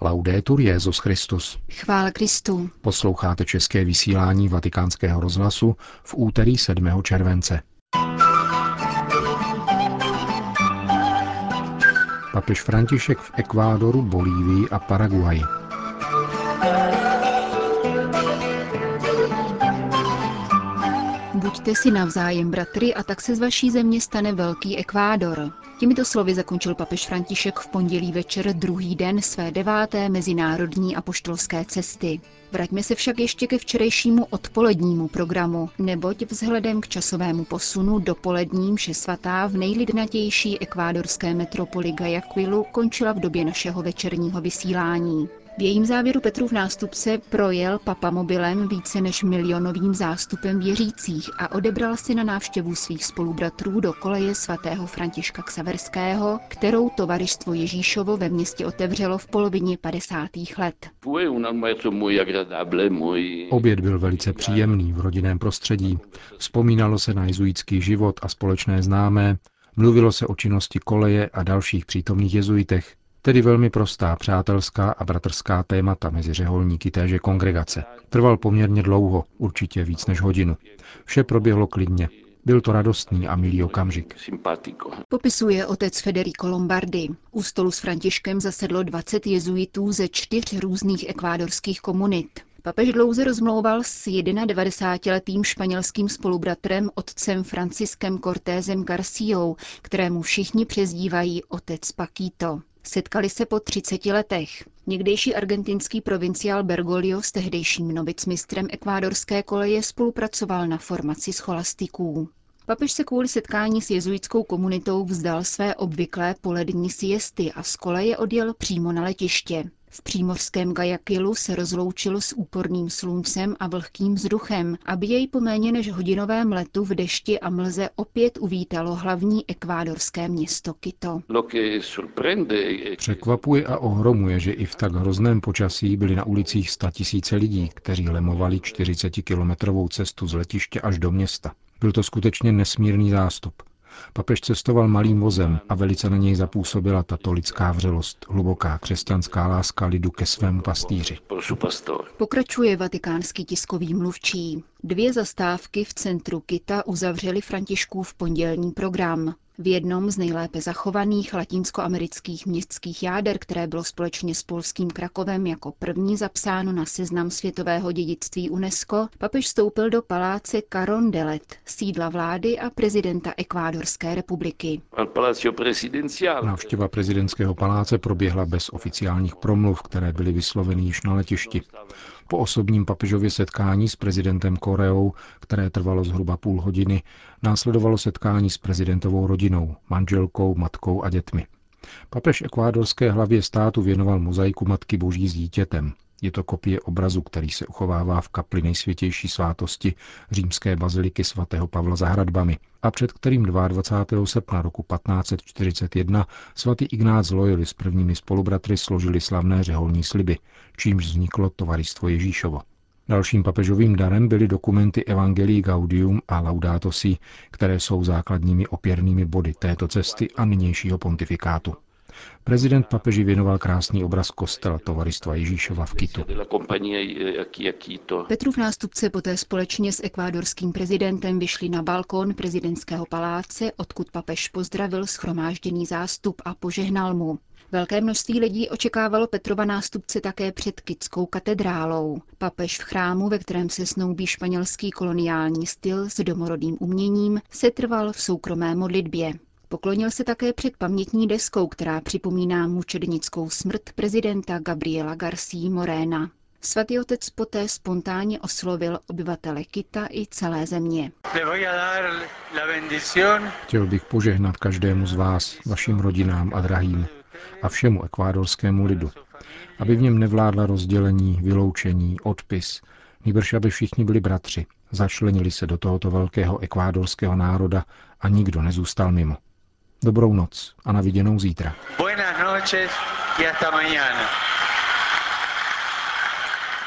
Laudetur Jesus Christus. Chvál Kristu. Posloucháte české vysílání Vatikánského rozhlasu v úterý 7. července. Papež František v Ekvádoru, Bolívii a Paraguaji. Buďte si navzájem bratry a tak se z vaší země stane velký Ekvádor. Těmito slovy zakončil papež František v pondělí večer druhý den své 9. mezinárodní apoštolské cesty. Vraťme se však ještě ke včerejšímu odpolednímu programu, neboť vzhledem k časovému posunu dopolední mše svatá v nejlidnatější ekvádorské metropoli Guayaquilu končila v době našeho večerního vysílání. V jejím závěru Petrův nástupce projel papamobilem více než milionovým zástupem věřících a odebral si na návštěvu svých spolubratrů do koleje svatého Františka Xaverského, kterou tovaristvo Ježíšovo ve městě otevřelo v polovině 50. let. Oběd byl velice příjemný v rodinném prostředí. Vzpomínalo se na jezuitský život a společné známé, mluvilo se o činnosti koleje a dalších přítomných jezuitech. Tedy velmi prostá přátelská a bratrská témata mezi řeholníky téže kongregace. Trval poměrně dlouho, určitě víc než hodinu. Vše proběhlo klidně. Byl to radostný a milý okamžik. Popisuje otec Federico Lombardi. U stolu s Františkem zasedlo 20 jezuitů ze 4 různých ekvádorských komunit. Papež dlouze rozmlouval s 91letým španělským spolubratrem otcem Franciscem Cortésem Garciou, kterému všichni přezdívají otec Paquito. Setkali se po 30 letech. Někdejší argentinský provinciál Bergoglio s tehdejším novicmistrem ekvádorské koleje spolupracoval na formaci scholastiků. Papež se kvůli setkání s jezuitskou komunitou vzdal své obvyklé polední siesty a z koleje odjel přímo na letiště. V přímořském Guayaquilu se rozloučil s úporným sluncem a vlhkým vzduchem, aby jej po méně než hodinovém letu v dešti a mlze opět uvítalo hlavní ekvádorské město Quito. Překvapuje a ohromuje, že i v tak hrozném počasí byly na ulicích 100 000 lidí, kteří lemovali 40kilometrovou cestu z letiště až do města. Byl to skutečně nesmírný zástup. Papež cestoval malým vozem a velice na něj zapůsobila tato lidská vřelost, hluboká křesťanská láska lidu ke svému pastýři. Pokračuje vatikánský tiskový mluvčí. 2 zastávky v centru Quita uzavřeli Františkův pondělní program. V jednom z nejlépe zachovaných latinskoamerických městských jáder, které bylo společně s polským Krakovem jako první zapsáno na seznam světového dědictví UNESCO, papež vstoupil do paláce Carondelet, sídla vlády a prezidenta Ekvádorské republiky. Návštěva prezidentského paláce proběhla bez oficiálních promluv, které byly vysloveny již na letišti. Po osobním papežově setkání s prezidentem Koreou, které trvalo zhruba půl hodiny, následovalo setkání s prezidentovou rodinou, manželkou, matkou a dětmi. Papež ekvádorské hlavě státu věnoval mozaiku Matky Boží s dítětem. Je to kopie obrazu, který se uchovává v kapli nejsvětější svátosti římské baziliky sv. Pavla za hradbami a před kterým 22. srpna roku 1541 sv. Ignác z Loyoly s prvními spolubratry složili slavné řeholní sliby, čímž vzniklo tovaristvo Ježíšovo. Dalším papežovým darem byly dokumenty Evangelii Gaudium a Laudato si, které jsou základními opěrnými body této cesty a nynějšího pontifikátu. Prezident papeži věnoval krásný obraz kostela tovaristva Ježíšova v Quitu. Petrův nástupce poté společně s ekvádorským prezidentem vyšli na balkón prezidentského paláce, odkud papež pozdravil shromážděný zástup a požehnal mu. Velké množství lidí očekávalo Petrova nástupce také před Quitskou katedrálou. Papež v chrámu, ve kterém se snoubí španělský koloniální styl s domorodým uměním, setrval v soukromé modlitbě. Poklonil se také před pamětní deskou, která připomíná mučednickou smrt prezidenta Gabriela Garcia Morena. Svatý otec poté spontánně oslovil obyvatele Quita i celé země. Chtěl bych požehnat každému z vás, vašim rodinám a drahým a všemu ekvádorskému lidu, aby v něm nevládla rozdělení, vyloučení, odpis, nýbrž aby všichni byli bratři, začlenili se do tohoto velkého ekvádorského národa a nikdo nezůstal mimo. Dobrou noc a na viděnou zítra.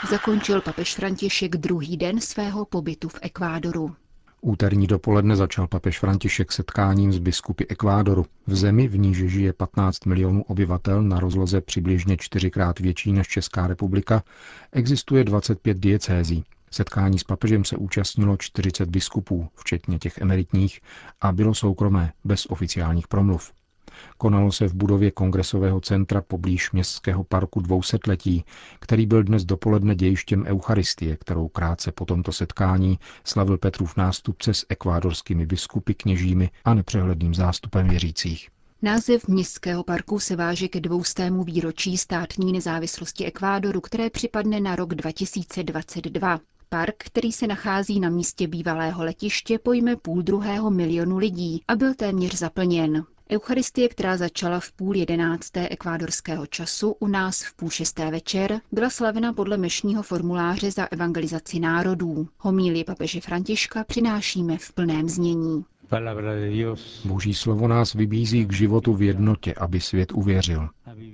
Zakončil papež František druhý den svého pobytu v Ekvádoru. Úterní dopoledne začal papež František setkáním s biskupy Ekvádoru. V zemi, v níž žije 15 milionů obyvatel na rozloze přibližně 4x větší než Česká republika, existuje 25 diecézí. Setkání s papežem se účastnilo 40 biskupů, včetně těch emeritních, a bylo soukromé, bez oficiálních promluv. Konalo se v budově kongresového centra poblíž Městského parku 200letí, který byl dnes dopoledne dějištěm Eucharistie, kterou krátce po tomto setkání slavil Petrův nástupce s ekvádorskými biskupy, kněžími a nepřehledným zástupem věřících. Název Městského parku se váže ke 200. výročí státní nezávislosti Ekvádoru, které připadne na rok 2022. Park, který se nachází na místě bývalého letiště, pojme 1,5 milionu lidí a byl téměř zaplněn. Eucharistie, která začala v 10:30 ekvádorského času u nás v 5:30 večer, byla slavena podle mešního formuláře za evangelizaci národů. Homílii papeže Františka přinášíme v plném znění. Boží slovo nás vybízí k životu v jednotě, aby svět uvěřil.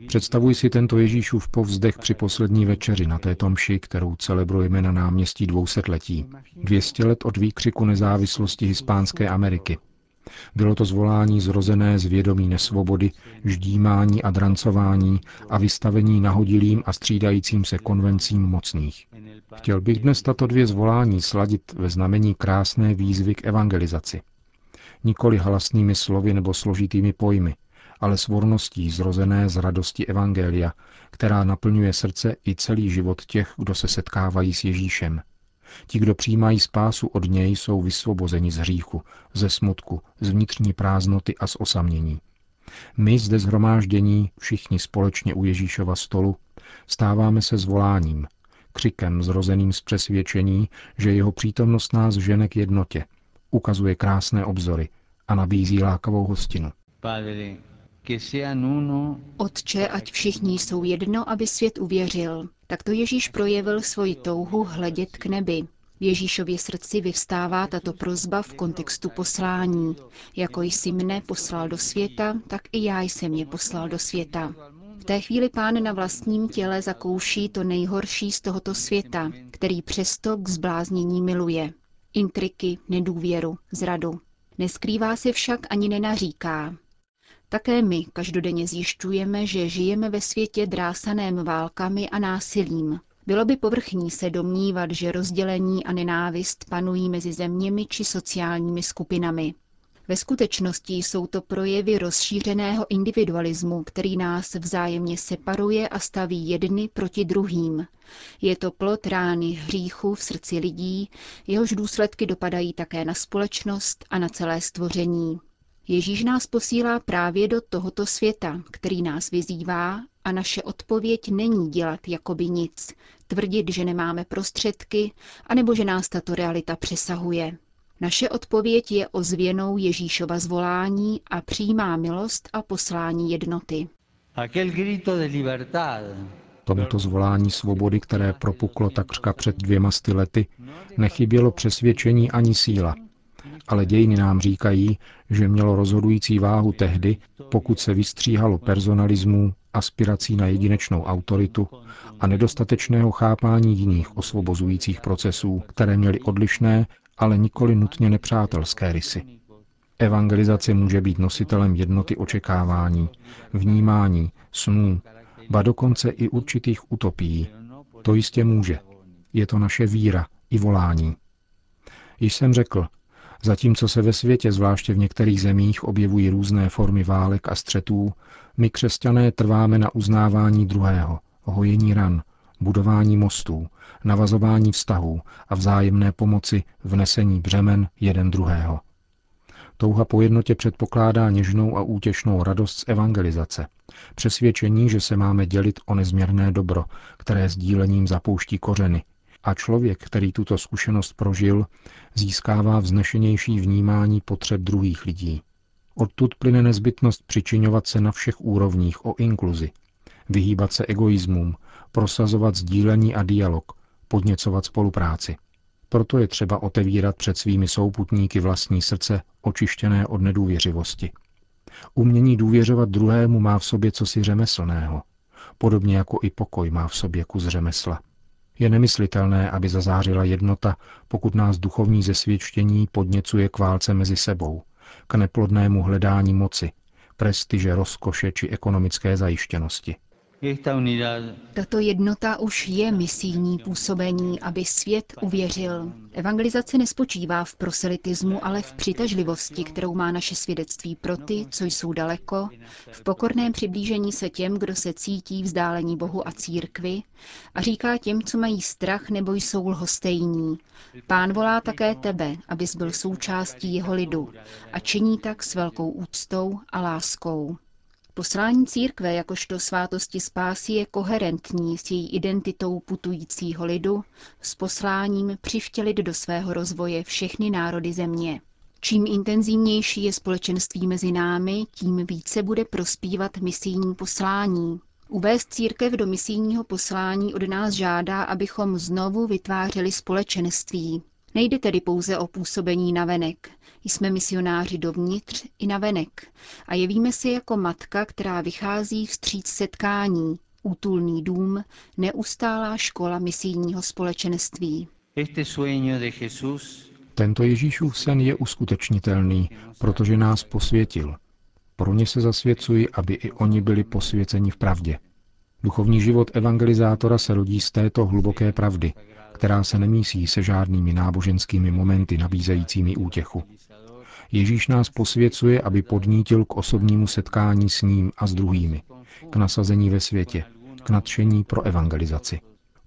Představuj si tento Ježíšův povzdech při poslední večeři na této mši, kterou celebrujeme na náměstí 200letí. 200 let od výkřiku nezávislosti Hispánské Ameriky. Bylo to zvolání zrozené z vědomí nesvobody, ždímání a drancování a vystavení nahodilým a střídajícím se konvencím mocných. Chtěl bych dnes tato dvě zvolání sladit ve znamení krásné výzvy k evangelizaci. Nikoli halasnými slovy nebo složitými pojmy, ale svorností zrozené z radosti evangelia, která naplňuje srdce i celý život těch, kdo se setkávají s Ježíšem. Ti, kdo přijímají spásu od něj, jsou vysvobozeni z hříchu, ze smutku, z vnitřní prázdnoty a z osamění. My zde shromáždění, všichni společně u Ježíšova stolu, stáváme se zvoláním, křikem zrozeným z přesvědčení, že jeho přítomnost nás žene k jednotě, ukazuje krásné obzory a nabízí lákavou hostinu. Otče, ať všichni jsou jedno, aby svět uvěřil. Takto Ježíš projevil svoji touhu hledět k nebi. V Ježíšově srdci vyvstává tato prosba v kontextu poslání. Jako jsi mne poslal do světa, tak i já jsem je poslal do světa. V té chvíli Pán na vlastním těle zakouší to nejhorší z tohoto světa, který přesto k zbláznění miluje. Intriky, nedůvěru, zradu. Neskrývá se však ani nenaříká. Také my každodenně zjišťujeme, že žijeme ve světě drásaném válkami a násilím. Bylo by povrchní se domnívat, že rozdělení a nenávist panují mezi zeměmi či sociálními skupinami. Ve skutečnosti jsou to projevy rozšířeného individualismu, který nás vzájemně separuje a staví jedny proti druhým. Je to plod rány hříchu v srdci lidí, jehož důsledky dopadají také na společnost a na celé stvoření. Ježíš nás posílá právě do tohoto světa, který nás vyzývá, a naše odpověď není dělat jakoby nic, tvrdit, že nemáme prostředky, anebo že nás tato realita přesahuje. Naše odpověď je ozvěnou Ježíšova zvolání a přijímá milost a poslání jednoty. Tomuto zvolání svobody, které propuklo takřka před 200 lety, nechybělo přesvědčení ani síla. Ale dějiny nám říkají, že mělo rozhodující váhu tehdy, pokud se vystříhalo personalismu, aspirací na jedinečnou autoritu a nedostatečného chápání jiných osvobozujících procesů, které měly odlišné, ale nikoli nutně nepřátelské rysy. Evangelizace může být nositelem jednoty očekávání, vnímání, snů, ba dokonce i určitých utopií. To jistě může. Je to naše víra i volání. Již jsem řekl, zatímco se ve světě, zvláště v některých zemích, objevují různé formy válek a střetů, my křesťané trváme na uznávání druhého, hojení ran, budování mostů, navazování vztahů a vzájemné pomoci v nesení břemen jeden druhého. Touha po jednotě předpokládá něžnou a útěšnou radost z evangelizace, přesvědčení, že se máme dělit o nezměrné dobro, které sdílením zapouští kořeny, a člověk, který tuto zkušenost prožil, získává vznešenější vnímání potřeb druhých lidí. Odtud plyne nezbytnost přičiňovat se na všech úrovních o inkluzi, vyhýbat se egoismům, prosazovat sdílení a dialog, podněcovat spolupráci. Proto je třeba otevírat před svými souputníky vlastní srdce, očištěné od nedůvěřivosti. Umění důvěřovat druhému má v sobě cosi řemeslného, podobně jako i pokoj má v sobě kus řemesla. Je nemyslitelné, aby zazářila jednota, pokud nás duchovní zesvědčení podněcuje k válce mezi sebou, k neplodnému hledání moci, prestiže, rozkoše či ekonomické zajištěnosti. Tato jednota už je misijní působení, aby svět uvěřil. Evangelizace nespočívá v proselitismu, ale v přitažlivosti, kterou má naše svědectví pro ty, co jsou daleko, v pokorném přiblížení se těm, kdo se cítí vzdálení Bohu a církvi, a říká těm, co mají strach nebo jsou lhostejní. Pán volá také tebe, abys byl součástí jeho lidu, a činí tak s velkou úctou a láskou. Poslání církve jakožto svátosti spásy je koherentní s její identitou putujícího lidu, s posláním přivtělit do svého rozvoje všechny národy země. Čím intenzivnější je společenství mezi námi, tím více bude prospívat misijní poslání. Uvést církev do misijního poslání od nás žádá, abychom znovu vytvářeli společenství. Nejde tedy pouze o působení navenek. Jsme misionáři dovnitř i navenek a jevíme se jako matka, která vychází vstříc setkání, útulný dům, neustálá škola misijního společenství. Tento Ježíšův sen je uskutečnitelný, protože nás posvětil. Pro ně se zasvěcuji, aby i oni byli posvěceni v pravdě. Duchovní život evangelizátora se rodí z této hluboké pravdy, která se nemísí se žádnými náboženskými momenty nabízejícími útěchu. Ježíš nás posvěcuje, aby podnítil k osobnímu setkání s ním a s druhými, k nasazení ve světě, k nadšení pro evangelizaci.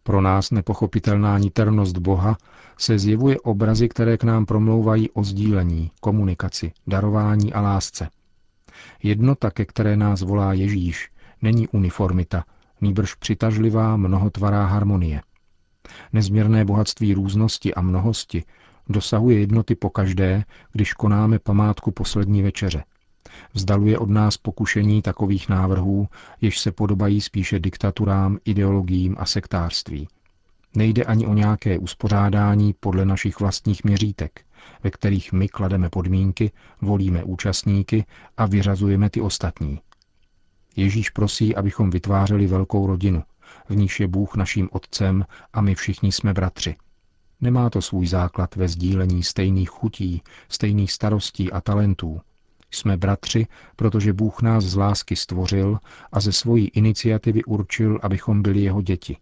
Pro nás nepochopitelná niternost Boha se zjevuje obrazy, které k nám promlouvají o sdílení, komunikaci, darování a lásce. Jednota, ke které nás volá Ježíš, není uniformita, nýbrž přitažlivá mnohotvará harmonie. Nezměrné bohatství různosti a mnohosti dosahuje jednoty pokaždé, když konáme památku poslední večeře. Vzdaluje od nás pokušení takových návrhů, jež se podobají spíše diktaturám, ideologiím a sektářství. Nejde ani o nějaké uspořádání podle našich vlastních měřítek, ve kterých my klademe podmínky, volíme účastníky a vyřazujeme ty ostatní. Ježíš prosí, abychom vytvářeli velkou rodinu, v níž je Bůh naším otcem a my všichni jsme bratři. Nemá to svůj základ ve sdílení stejných chutí, stejných starostí a talentů. Jsme bratři, protože Bůh nás z lásky stvořil a ze svojí iniciativy určil, abychom byli jeho děti.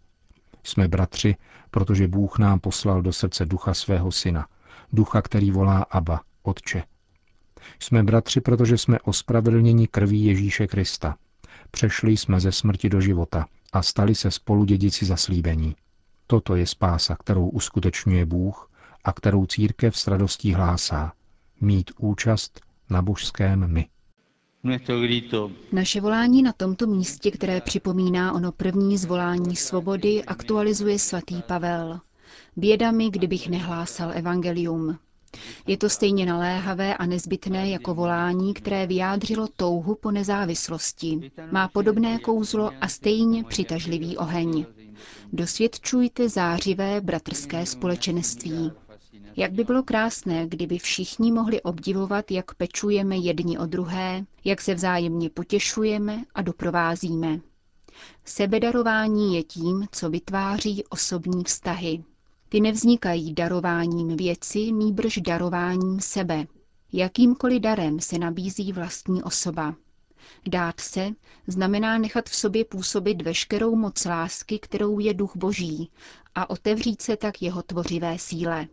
Jsme bratři, protože Bůh nám poslal do srdce ducha svého syna, ducha, který volá Abba, Otče. Jsme bratři, protože jsme ospravedlněni krví Ježíše Krista. Přešli jsme ze smrti do života a stali se spoludědici zaslíbení. Toto je spása, kterou uskutečňuje Bůh a kterou církev s radostí hlásá. Mít účast na božském my. Naše volání na tomto místě, které připomíná ono první zvolání svobody, aktualizuje svatý Pavel. Běda mi, kdybych nehlásal evangelium. Je to stejně naléhavé a nezbytné jako volání, které vyjádřilo touhu po nezávislosti. Má podobné kouzlo a stejně přitažlivý oheň. Dosvědčujte zářivé bratrské společenství. Jak by bylo krásné, kdyby všichni mohli obdivovat, jak pečujeme jedni o druhé, jak se vzájemně potěšujeme a doprovázíme. Sebedarování je tím, co vytváří osobní vztahy. Ty nevznikají darováním věci, nýbrž darováním sebe. Jakýmkoliv darem se nabízí vlastní osoba. Dát se znamená nechat v sobě působit veškerou moc lásky, kterou je duch Boží, a otevřít se tak jeho tvořivé síle.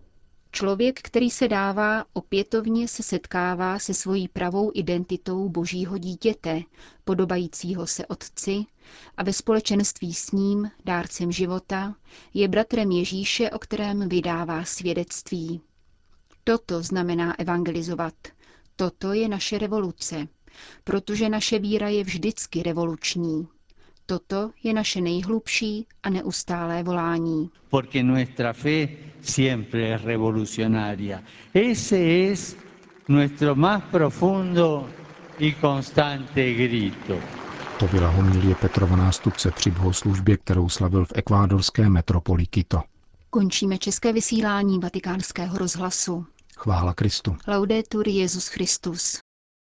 Člověk, který se dává, opětovně se setkává se svojí pravou identitou Božího dítěte, podobajícího se Otci, a ve společenství s ním, dárcem života, je bratrem Ježíše, o kterém vydává svědectví. Toto znamená evangelizovat. Toto je naše revoluce, protože naše víra je vždycky revoluční. Toto je naše nejhlubší a neustálé volání. To byla homilie Petrova nástupce při bohoslužbě, kterou slavil v ekvádorské metropoli Quito. Končíme české vysílání Vatikánského rozhlasu. Chvála Kristu. Laudetur Jesus Christus.